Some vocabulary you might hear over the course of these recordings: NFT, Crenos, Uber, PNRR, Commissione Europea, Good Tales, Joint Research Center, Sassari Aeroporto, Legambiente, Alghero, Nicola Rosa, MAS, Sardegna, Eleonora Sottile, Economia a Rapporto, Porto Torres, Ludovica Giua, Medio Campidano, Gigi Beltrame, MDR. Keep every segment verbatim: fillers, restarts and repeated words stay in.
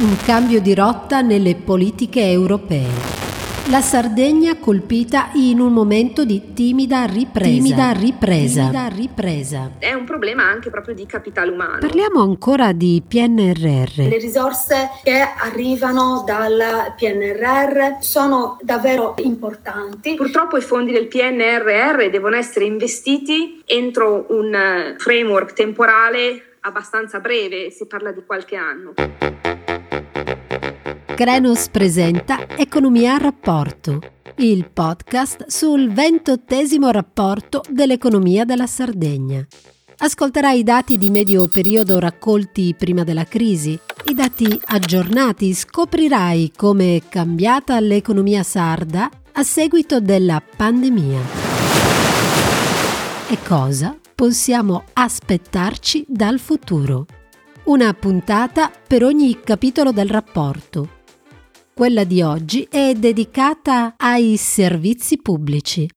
Un cambio di rotta nelle politiche europee. La Sardegna colpita in un momento di timida ripresa. Timida ripresa. Timida ripresa. È un problema anche proprio di capitale umano. Parliamo ancora di P N R R. Le risorse che arrivano dal P N R R sono davvero importanti. Purtroppo i fondi del P N R R devono essere investiti entro un framework temporale abbastanza breve, si parla di qualche anno. Crenos presenta Economia a Rapporto, il podcast sul ventottesimo rapporto dell'economia della Sardegna. Ascolterai i dati di medio periodo raccolti prima della crisi, i dati aggiornati, scoprirai come è cambiata l'economia sarda a seguito della pandemia. E cosa possiamo aspettarci dal futuro? Una puntata per ogni capitolo del rapporto. Quella di oggi è dedicata ai servizi pubblici.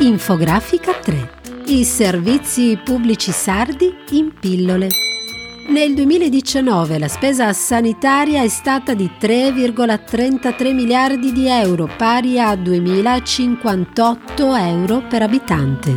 Infografica tre. I servizi pubblici sardi in pillole. Nel duemiladiciannove la spesa sanitaria è stata di tre virgola trentatré miliardi di euro, pari a duemilacinquantotto euro per abitante.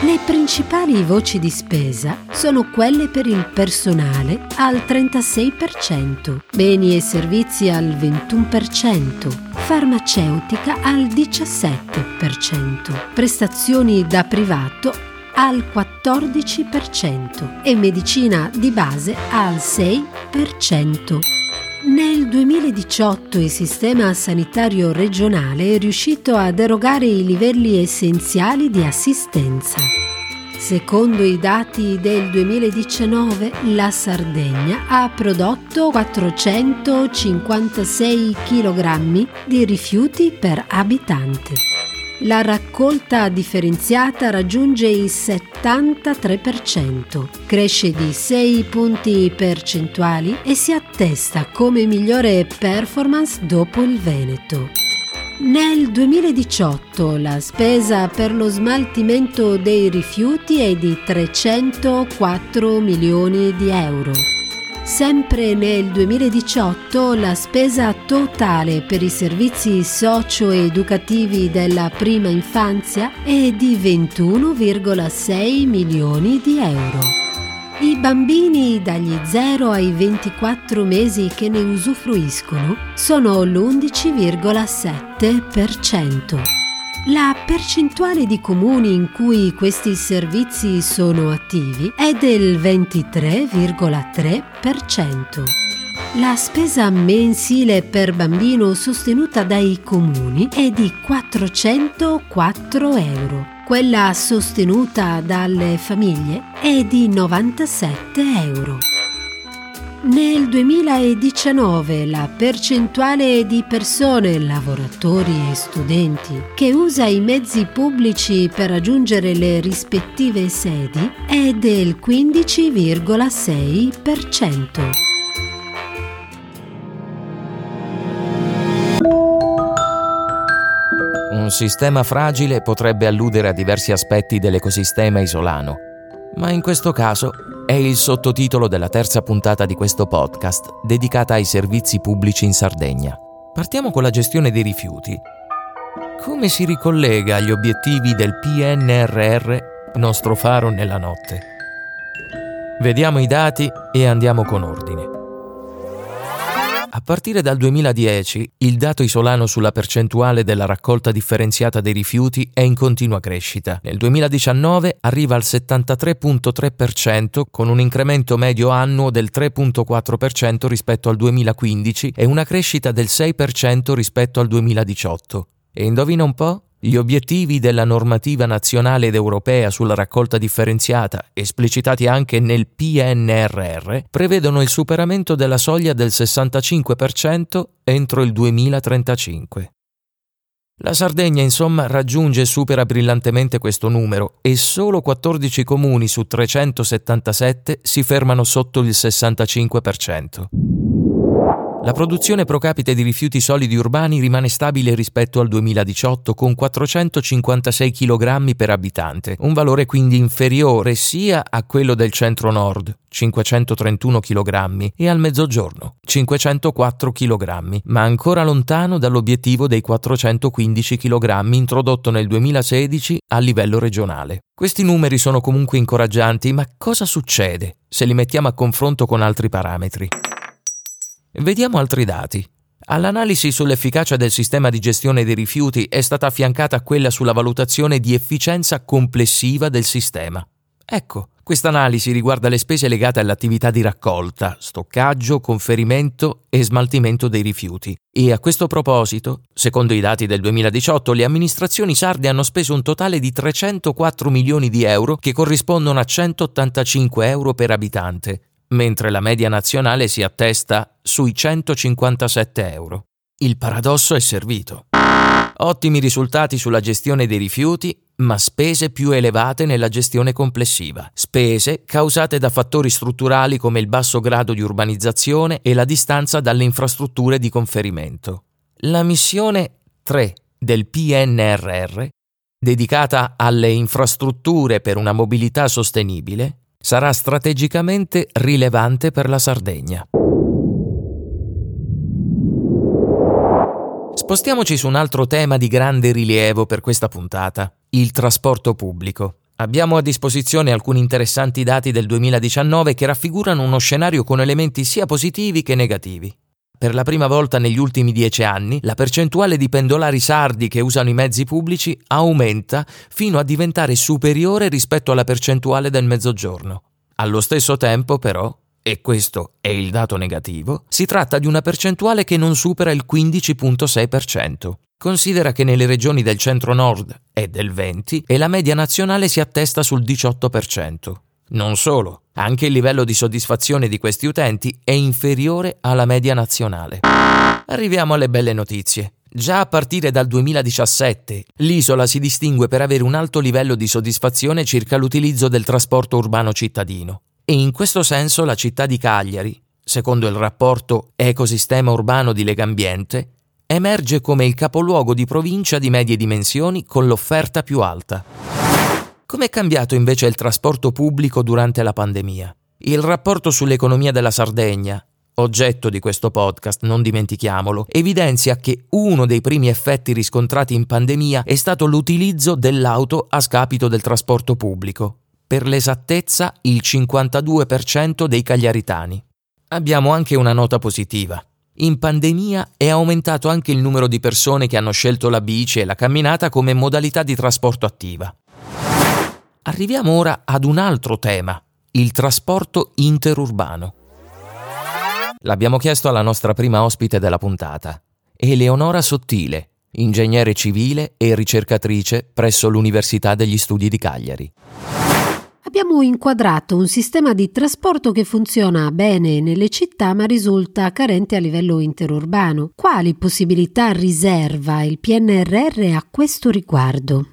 Le principali voci di spesa sono quelle per il personale al trentasei per cento, beni e servizi al ventuno per cento, farmaceutica al diciassette per cento, prestazioni da privato al quattordici per cento e medicina di base al sei per cento. Nel duemiladiciotto il sistema sanitario regionale è riuscito a derogare i livelli essenziali di assistenza. Secondo i dati del duemiladiciannove, la Sardegna ha prodotto quattrocentocinquantasei chilogrammi di rifiuti per abitante. La raccolta differenziata raggiunge il settantatré per cento, cresce di sei punti percentuali e si attesta come migliore performance dopo il Veneto. Nel duemiladiciotto la spesa per lo smaltimento dei rifiuti è di trecentoquattro milioni di euro. Sempre nel duemiladiciotto la spesa totale per i servizi socio-educativi della prima infanzia è di ventuno virgola sei milioni di euro. I bambini dagli zero ai ventiquattro mesi che ne usufruiscono sono l'undici virgola sette per cento. La percentuale di comuni in cui questi servizi sono attivi è del ventitré virgola tre per cento. La spesa mensile per bambino sostenuta dai comuni è di quattrocentoquattro euro. Quella sostenuta dalle famiglie è di novantasette euro. Nel duemiladiciannove la percentuale di persone, lavoratori e studenti, che usa i mezzi pubblici per raggiungere le rispettive sedi è del quindici virgola sei per cento. Un sistema fragile potrebbe alludere a diversi aspetti dell'ecosistema isolano, ma in questo caso è il sottotitolo della terza puntata di questo podcast dedicata ai servizi pubblici in Sardegna. Partiamo con la gestione dei rifiuti. Come si ricollega agli obiettivi del P N R R, nostro faro nella notte? Vediamo i dati e andiamo con ordine. A partire dal duemiladieci, il dato isolano sulla percentuale della raccolta differenziata dei rifiuti è in continua crescita. Nel duemiladiciannove arriva al settantatré virgola tre per cento, con un incremento medio annuo del tre virgola quattro per cento rispetto al duemilaquindici e una crescita del sei per cento rispetto al duemiladiciotto. E indovina un po'? Gli obiettivi della normativa nazionale ed europea sulla raccolta differenziata, esplicitati anche nel P N R R, prevedono il superamento della soglia del sessantacinque per cento entro il duemilatrentacinque. La Sardegna, insomma, raggiunge e supera brillantemente questo numero e solo quattordici comuni su trecentosettantasette si fermano sotto il sessantacinque per cento. La produzione pro capite di rifiuti solidi urbani rimane stabile rispetto al duemiladiciotto con quattrocentocinquantasei chilogrammi per abitante, un valore quindi inferiore sia a quello del centro-nord, cinquecentotrentuno chilogrammi, e al mezzogiorno, cinquecentoquattro chilogrammi, ma ancora lontano dall'obiettivo dei quattrocentoquindici chilogrammi introdotto nel duemilasedici a livello regionale. Questi numeri sono comunque incoraggianti, ma cosa succede se li mettiamo a confronto con altri parametri? Vediamo altri dati. All'analisi sull'efficacia del sistema di gestione dei rifiuti è stata affiancata quella sulla valutazione di efficienza complessiva del sistema. Ecco, quest'analisi riguarda le spese legate all'attività di raccolta, stoccaggio, conferimento e smaltimento dei rifiuti. E a questo proposito, secondo i dati del duemiladiciotto, le amministrazioni sarde hanno speso un totale di trecentoquattro milioni di euro, che corrispondono a centottantacinque euro per abitante, mentre la media nazionale si attesta sui centocinquantasette euro. Il paradosso è servito. Ottimi risultati sulla gestione dei rifiuti, ma spese più elevate nella gestione complessiva. Spese causate da fattori strutturali come il basso grado di urbanizzazione e la distanza dalle infrastrutture di conferimento. La missione tre del P N R R, dedicata alle infrastrutture per una mobilità sostenibile, sarà strategicamente rilevante per la Sardegna. Spostiamoci su un altro tema di grande rilievo per questa puntata, il trasporto pubblico. Abbiamo a disposizione alcuni interessanti dati del duemiladiciannove che raffigurano uno scenario con elementi sia positivi che negativi. Per la prima volta negli ultimi dieci anni, la percentuale di pendolari sardi che usano i mezzi pubblici aumenta fino a diventare superiore rispetto alla percentuale del mezzogiorno. Allo stesso tempo, però, e questo è il dato negativo, si tratta di una percentuale che non supera il quindici virgola sei per cento. Considera che nelle regioni del centro-nord è del venti per cento e la media nazionale si attesta sul diciotto per cento. Non solo, anche il livello di soddisfazione di questi utenti è inferiore alla media nazionale. Arriviamo alle belle notizie. Già a partire dal duemiladiciassette, l'isola si distingue per avere un alto livello di soddisfazione circa l'utilizzo del trasporto urbano cittadino. E in questo senso la città di Cagliari, secondo il rapporto Ecosistema Urbano di Legambiente, emerge come il capoluogo di provincia di medie dimensioni con l'offerta più alta. Com'è cambiato invece il trasporto pubblico durante la pandemia? Il rapporto sull'economia della Sardegna, oggetto di questo podcast, non dimentichiamolo, evidenzia che uno dei primi effetti riscontrati in pandemia è stato l'utilizzo dell'auto a scapito del trasporto pubblico. Per l'esattezza il cinquantadue per cento dei cagliaritani. Abbiamo anche una nota positiva. In pandemia è aumentato anche il numero di persone che hanno scelto la bici e la camminata come modalità di trasporto attiva. Arriviamo ora ad un altro tema, il trasporto interurbano. L'abbiamo chiesto alla nostra prima ospite della puntata, Eleonora Sottile, ingegnere civile e ricercatrice presso l'Università degli Studi di Cagliari. Abbiamo inquadrato un sistema di trasporto che funziona bene nelle città ma risulta carente a livello interurbano. Quali possibilità riserva il P N R R a questo riguardo?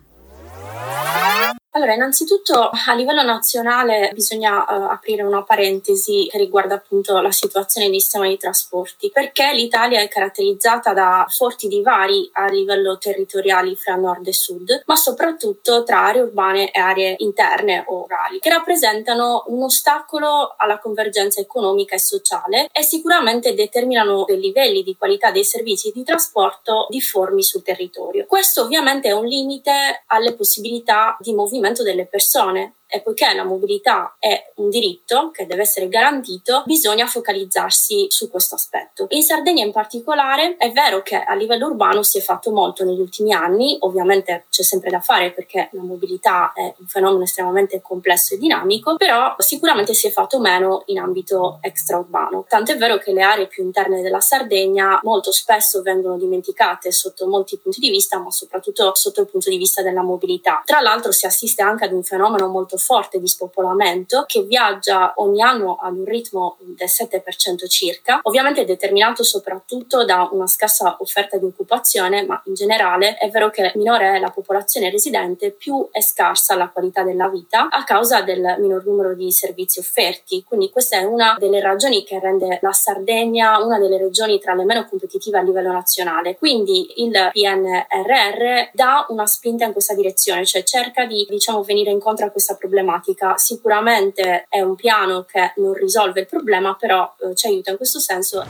Allora, innanzitutto a livello nazionale bisogna uh, aprire una parentesi che riguarda appunto la situazione di sistema di trasporti, perché l'Italia è caratterizzata da forti divari a livello territoriale fra nord e sud, ma soprattutto tra aree urbane e aree interne o rurali, che rappresentano un ostacolo alla convergenza economica e sociale e sicuramente determinano dei livelli di qualità dei servizi di trasporto difformi sul territorio. Questo ovviamente è un limite alle possibilità di movimento delle persone e poiché la mobilità è un diritto che deve essere garantito, bisogna focalizzarsi su questo aspetto. In Sardegna in particolare è vero che a livello urbano si è fatto molto negli ultimi anni, ovviamente c'è sempre da fare perché la mobilità è un fenomeno estremamente complesso e dinamico, però sicuramente si è fatto meno in ambito extraurbano. Tant'è vero che le aree più interne della Sardegna molto spesso vengono dimenticate sotto molti punti di vista, ma soprattutto sotto il punto di vista della mobilità. Tra l'altro si assiste anche ad un fenomeno molto forte di spopolamento che viaggia ogni anno ad un ritmo del sette per cento circa, ovviamente determinato soprattutto da una scarsa offerta di occupazione, ma in generale è vero che minore è la popolazione residente, più è scarsa la qualità della vita a causa del minor numero di servizi offerti. Quindi questa è una delle ragioni che rende la Sardegna una delle regioni tra le meno competitive a livello nazionale. Quindi il P N R R dà una spinta in questa direzione, cioè cerca di diciamo venire incontro a questa problematica. Sicuramente è un piano che non risolve il problema, però eh, ci aiuta in questo senso.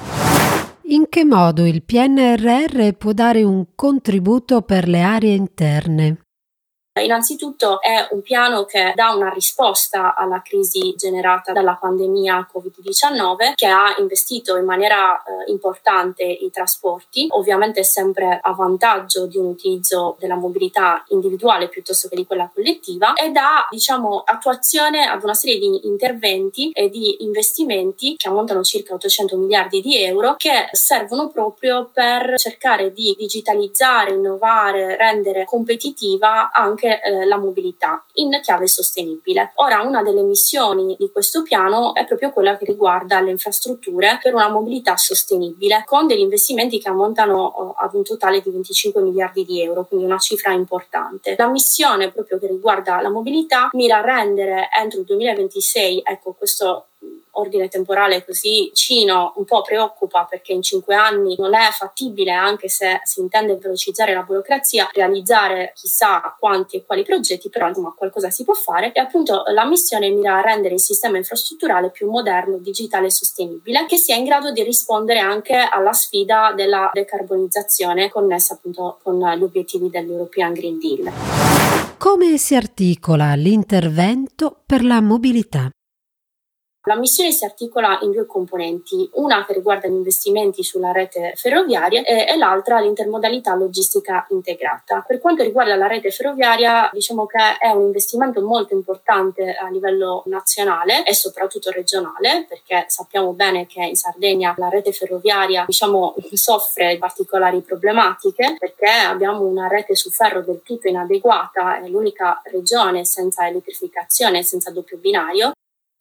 In che modo il P N R R può dare un contributo per le aree interne? Innanzitutto è un piano che dà una risposta alla crisi generata dalla pandemia covid diciannove, che ha investito in maniera eh, importante i trasporti, ovviamente sempre a vantaggio di un utilizzo della mobilità individuale piuttosto che di quella collettiva, e dà diciamo attuazione ad una serie di interventi e di investimenti che ammontano circa ottocento miliardi di euro, che servono proprio per cercare di digitalizzare, innovare, rendere competitiva anche la mobilità in chiave sostenibile. Ora, una delle missioni di questo piano è proprio quella che riguarda le infrastrutture per una mobilità sostenibile, con degli investimenti che ammontano ad un totale di venticinque miliardi di euro, quindi una cifra importante. La missione proprio che riguarda la mobilità mira a rendere entro il duemilaventisei, ecco questo ordine temporale così vicino un po' preoccupa, perché in cinque anni non è fattibile, anche se si intende velocizzare la burocrazia, realizzare chissà quanti e quali progetti, però insomma qualcosa si può fare. E appunto la missione mira a rendere il sistema infrastrutturale più moderno, digitale e sostenibile, che sia in grado di rispondere anche alla sfida della decarbonizzazione connessa appunto con gli obiettivi dell'European Green Deal. Come si articola l'intervento per la mobilità? La missione si articola in due componenti, una che riguarda gli investimenti sulla rete ferroviaria e, e l'altra l'intermodalità logistica integrata. Per quanto riguarda la rete ferroviaria, diciamo che è un investimento molto importante a livello nazionale e soprattutto regionale, perché sappiamo bene che in Sardegna la rete ferroviaria diciamo soffre particolari problematiche, perché abbiamo una rete su ferro del tutto inadeguata, è l'unica regione senza elettrificazione, senza doppio binario.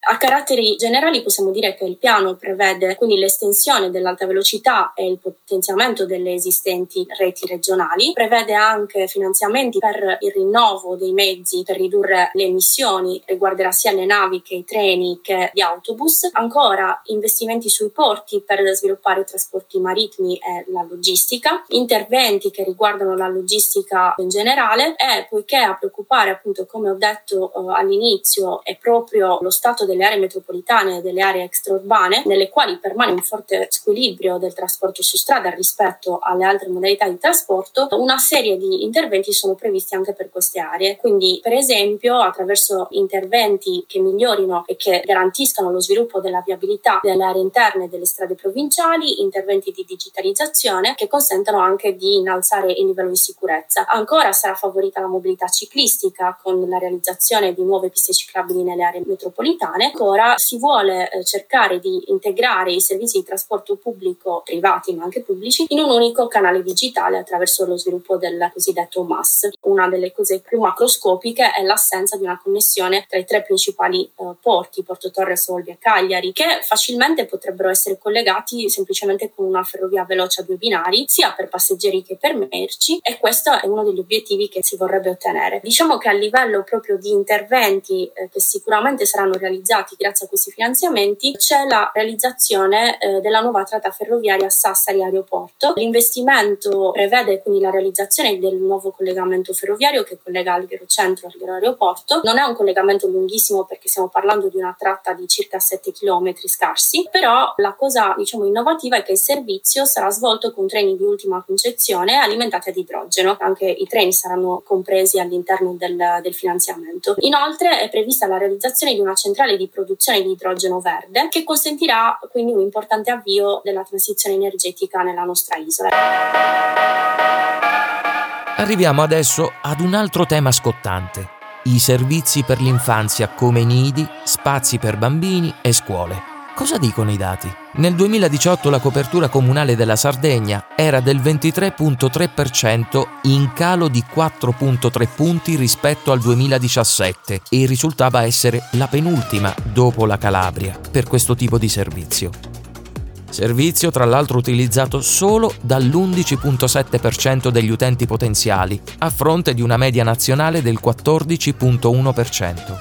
A caratteri generali possiamo dire che il piano prevede quindi l'estensione dell'alta velocità e il potenziamento delle esistenti reti regionali, prevede anche finanziamenti per il rinnovo dei mezzi per ridurre le emissioni, riguarderà sia le navi che i treni che gli autobus, ancora investimenti sui porti per sviluppare i trasporti marittimi e la logistica, interventi che riguardano la logistica in generale. E poiché a preoccupare appunto, come ho detto all'inizio, è proprio lo stato delle aree metropolitane e delle aree extraurbane, nelle quali permane un forte squilibrio del trasporto su strada rispetto alle altre modalità di trasporto, una serie di interventi sono previsti anche per queste aree. Quindi per esempio attraverso interventi che migliorino e che garantiscano lo sviluppo della viabilità delle aree interne delle strade provinciali, interventi di digitalizzazione che consentano anche di innalzare il livello di sicurezza. Ancora sarà favorita la mobilità ciclistica con la realizzazione di nuove piste ciclabili nelle aree metropolitane. Ancora si vuole cercare di integrare i servizi di trasporto pubblico, privati ma anche pubblici, in un unico canale digitale attraverso lo sviluppo del cosiddetto M A S. Una delle cose più macroscopiche è l'assenza di una connessione tra i tre principali eh, porti, Porto Torres, Olbia e Cagliari, che facilmente potrebbero essere collegati semplicemente con una ferrovia veloce a due binari, sia per passeggeri che per merci, e questo è uno degli obiettivi che si vorrebbe ottenere. Diciamo che a livello proprio di interventi eh, che sicuramente saranno realizzati grazie a questi finanziamenti, c'è la realizzazione eh, della nuova tratta ferroviaria Sassari Aeroporto. L'investimento prevede quindi la realizzazione del nuovo collegamento ferroviario che collega Alghero Centro e Alghero Aeroporto. Non è un collegamento lunghissimo, perché stiamo parlando di una tratta di circa sette chilometri scarsi, però la cosa diciamo innovativa è che il servizio sarà svolto con treni di ultima concezione alimentati ad idrogeno. Anche i treni saranno compresi all'interno del, del finanziamento. Inoltre è prevista la realizzazione di una centrale di produzione di idrogeno verde, che consentirà quindi un importante avvio della transizione energetica nella nostra isola. Arriviamo adesso ad un altro tema scottante: i servizi per l'infanzia come nidi, spazi per bambini e scuole. Cosa dicono i dati? Nel duemiladiciotto la copertura comunale della Sardegna era del ventitré virgola tre per cento, in calo di quattro virgola tre punti rispetto al duemiladiciassette, e risultava essere la penultima dopo la Calabria per questo tipo di servizio. Servizio tra l'altro utilizzato solo dall'undici virgola sette per cento degli utenti potenziali, a fronte di una media nazionale del quattordici virgola uno per cento.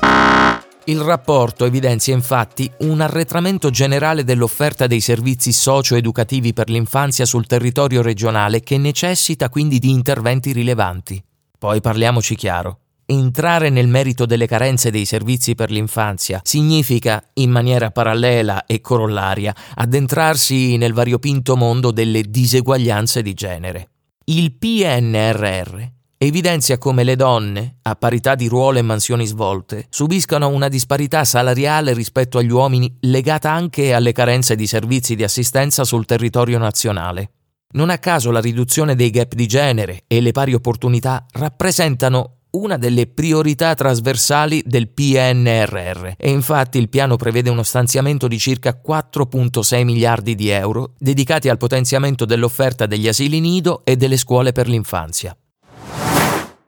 Il rapporto evidenzia infatti un arretramento generale dell'offerta dei servizi socio-educativi per l'infanzia sul territorio regionale, che necessita quindi di interventi rilevanti. Poi parliamoci chiaro. Entrare nel merito delle carenze dei servizi per l'infanzia significa, in maniera parallela e corollaria, addentrarsi nel variopinto mondo delle diseguaglianze di genere. Il P N R R evidenzia come le donne, a parità di ruolo e mansioni svolte, subiscano una disparità salariale rispetto agli uomini, legata anche alle carenze di servizi di assistenza sul territorio nazionale. Non a caso la riduzione dei gap di genere e le pari opportunità rappresentano una delle priorità trasversali del P N R R, e infatti il piano prevede uno stanziamento di circa quattro virgola sei miliardi di euro dedicati al potenziamento dell'offerta degli asili nido e delle scuole per l'infanzia.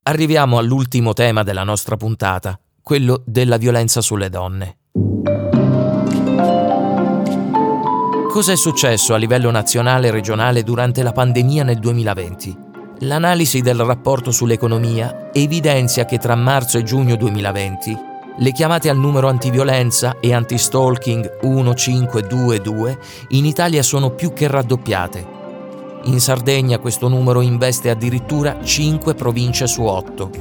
Arriviamo all'ultimo tema della nostra puntata, quello della violenza sulle donne. Cosa è successo a livello nazionale e regionale durante la pandemia nel duemilaventi? L'analisi del rapporto sull'economia evidenzia che tra marzo e giugno duemilaventi le chiamate al numero antiviolenza e anti-stalking uno cinque due due in Italia sono più che raddoppiate. In Sardegna questo numero investe addirittura cinque province su otto.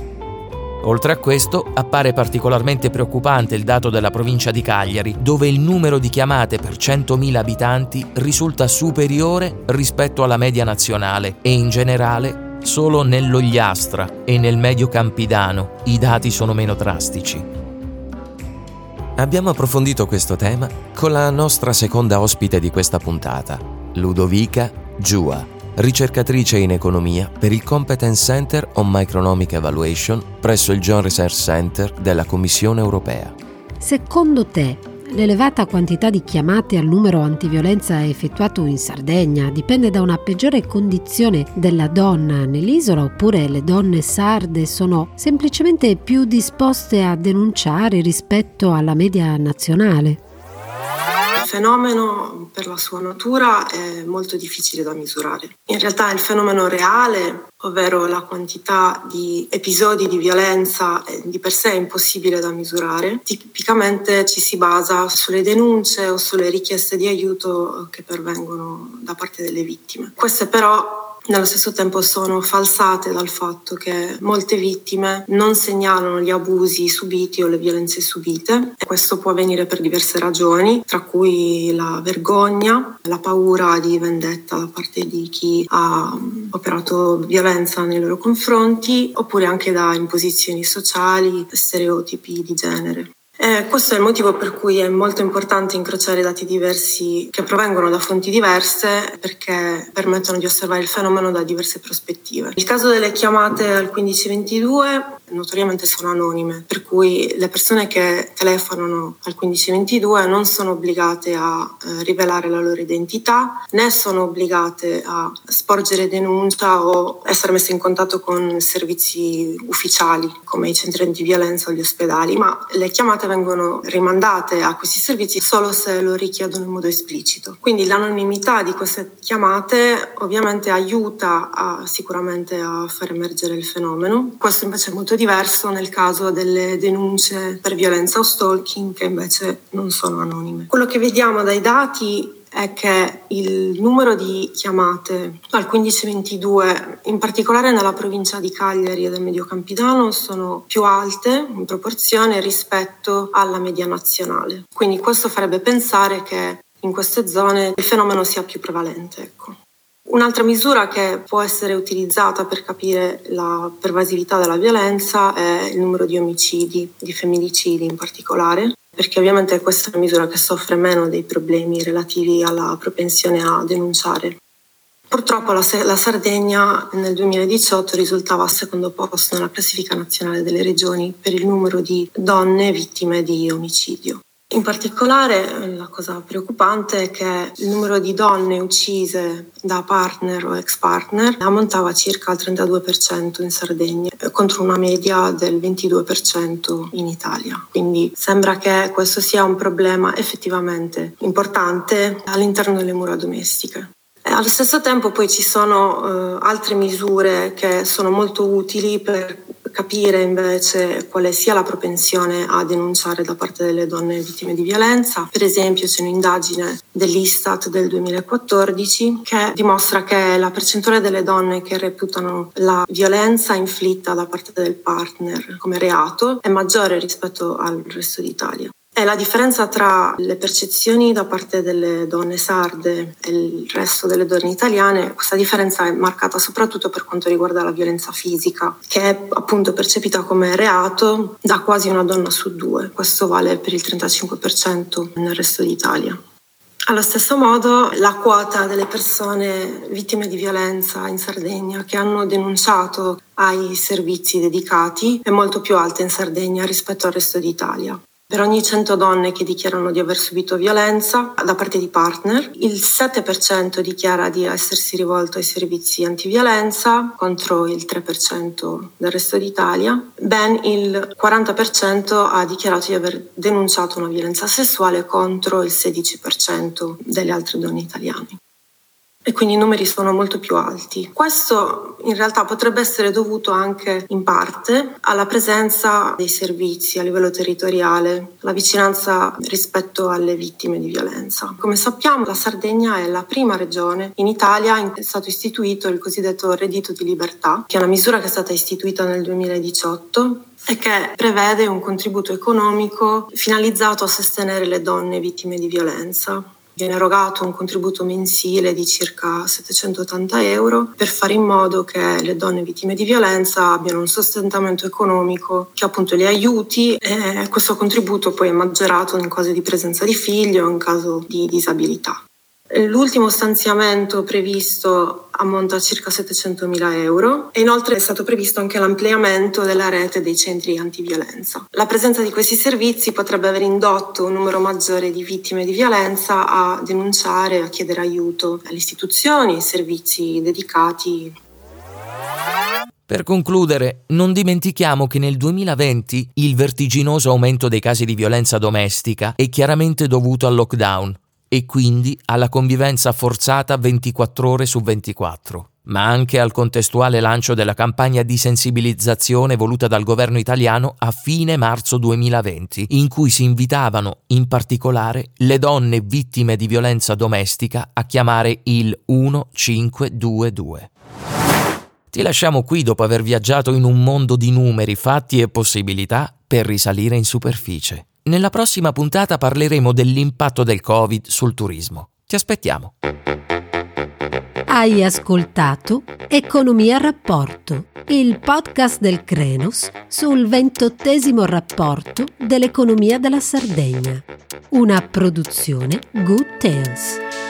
Oltre a questo, appare particolarmente preoccupante il dato della provincia di Cagliari, dove il numero di chiamate per centomila abitanti risulta superiore rispetto alla media nazionale, e in generale solo nell'Ogliastra e nel Medio Campidano i dati sono meno drastici. Abbiamo approfondito questo tema con la nostra seconda ospite di questa puntata, Ludovica Giua, ricercatrice in economia per il Competence Center on Microeconomic Evaluation presso il Joint Research Center della Commissione Europea. Secondo te, l'elevata quantità di chiamate al numero antiviolenza effettuato in Sardegna dipende da una peggiore condizione della donna nell'isola, oppure le donne sarde sono semplicemente più disposte a denunciare rispetto alla media nazionale? Il fenomeno per la sua natura è molto difficile da misurare. In realtà il fenomeno reale, ovvero la quantità di episodi di violenza, di per sé è impossibile da misurare. Tipicamente ci si basa sulle denunce o sulle richieste di aiuto che pervengono da parte delle vittime. Queste però nello stesso tempo sono falsate dal fatto che molte vittime non segnalano gli abusi subiti o le violenze subite. E questo può avvenire per diverse ragioni, tra cui la vergogna, la paura di vendetta da parte di chi ha operato violenza nei loro confronti, oppure anche da imposizioni sociali, stereotipi di genere. Eh, questo è il motivo per cui è molto importante incrociare dati diversi che provengono da fonti diverse, perché permettono di osservare il fenomeno da diverse prospettive. Il caso delle chiamate al quindici ventidue notoriamente sono anonime, per cui le persone che telefonano al quindici ventidue non sono obbligate a eh, rivelare la loro identità, né sono obbligate a sporgere denuncia o essere messe in contatto con servizi ufficiali come i centri antiviolenza o gli ospedali, ma le chiamate vengono rimandate a questi servizi solo se lo richiedono in modo esplicito. Quindi l'anonimità di queste chiamate ovviamente aiuta a, sicuramente a far emergere il fenomeno. Questo invece è molto diverso nel caso delle denunce per violenza o stalking, che invece non sono anonime. Quello che vediamo dai dati è che il numero di chiamate al quindici ventidue, in particolare nella provincia di Cagliari e del Medio Campidano, sono più alte in proporzione rispetto alla media nazionale. Quindi questo farebbe pensare che in queste zone il fenomeno sia più prevalente, ecco. Un'altra misura che può essere utilizzata per capire la pervasività della violenza è il numero di omicidi, di femminicidi in particolare, perché ovviamente questa è una misura che soffre meno dei problemi relativi alla propensione a denunciare. Purtroppo la, la Sardegna nel duemiladiciotto risultava al secondo posto nella classifica nazionale delle regioni per il numero di donne vittime di omicidio. In particolare la cosa preoccupante è che il numero di donne uccise da partner o ex partner ammontava circa al trentadue per cento in Sardegna contro una media del ventidue per cento in Italia. Quindi sembra che questo sia un problema effettivamente importante all'interno delle mura domestiche. Allo stesso tempo poi ci sono eh, altre misure che sono molto utili per capire invece quale sia la propensione a denunciare da parte delle donne vittime di violenza. Per esempio c'è un'indagine dell'Istat del duemilaquattordici che dimostra che la percentuale delle donne che reputano la violenza inflitta da parte del partner come reato è maggiore rispetto al resto d'Italia. E la differenza tra le percezioni da parte delle donne sarde e il resto delle donne italiane, questa differenza è marcata soprattutto per quanto riguarda la violenza fisica, che è appunto percepita come reato da quasi una donna su due. Questo vale per il trentacinque per cento nel resto d'Italia. Allo stesso modo, la quota delle persone vittime di violenza in Sardegna che hanno denunciato ai servizi dedicati è molto più alta in Sardegna rispetto al resto d'Italia. Per ogni cento donne che dichiarano di aver subito violenza da parte di partner, il sette per cento dichiara di essersi rivolto ai servizi antiviolenza, contro il tre per cento del resto d'Italia. Ben il quaranta per cento ha dichiarato di aver denunciato una violenza sessuale contro il sedici per cento delle altre donne italiane. E quindi i numeri sono molto più alti. Questo in realtà potrebbe essere dovuto anche in parte alla presenza dei servizi a livello territoriale, alla vicinanza rispetto alle vittime di violenza. Come sappiamo, la Sardegna è la prima regione in Italia in cui è stato istituito il cosiddetto reddito di libertà, che è una misura che è stata istituita nel duemiladiciotto e che prevede un contributo economico finalizzato a sostenere le donne vittime di violenza. Viene erogato un contributo mensile di circa settecentottanta euro per fare in modo che le donne vittime di violenza abbiano un sostentamento economico che appunto le aiuti, e questo contributo poi è maggiorato in caso di presenza di figlio o in caso di disabilità. L'ultimo stanziamento previsto ammonta a circa settecentomila euro e inoltre è stato previsto anche l'ampliamento della rete dei centri antiviolenza. La presenza di questi servizi potrebbe aver indotto un numero maggiore di vittime di violenza a denunciare, a chiedere aiuto alle istituzioni, ai servizi dedicati. Per concludere, non dimentichiamo che nel duemilaventi il vertiginoso aumento dei casi di violenza domestica è chiaramente dovuto al lockdown e quindi alla convivenza forzata ventiquattro ore su ventiquattro, ma anche al contestuale lancio della campagna di sensibilizzazione voluta dal governo italiano a fine marzo duemilaventi, in cui si invitavano, in particolare, le donne vittime di violenza domestica a chiamare il uno cinque due due. Ti lasciamo qui dopo aver viaggiato in un mondo di numeri, fatti e possibilità per risalire in superficie. Nella prossima puntata parleremo dell'impatto del Covid sul turismo. Ti aspettiamo. Hai ascoltato Economia a Rapporto, il podcast del Crenos sul ventottesimo rapporto dell'economia della Sardegna. Una produzione Good Tales.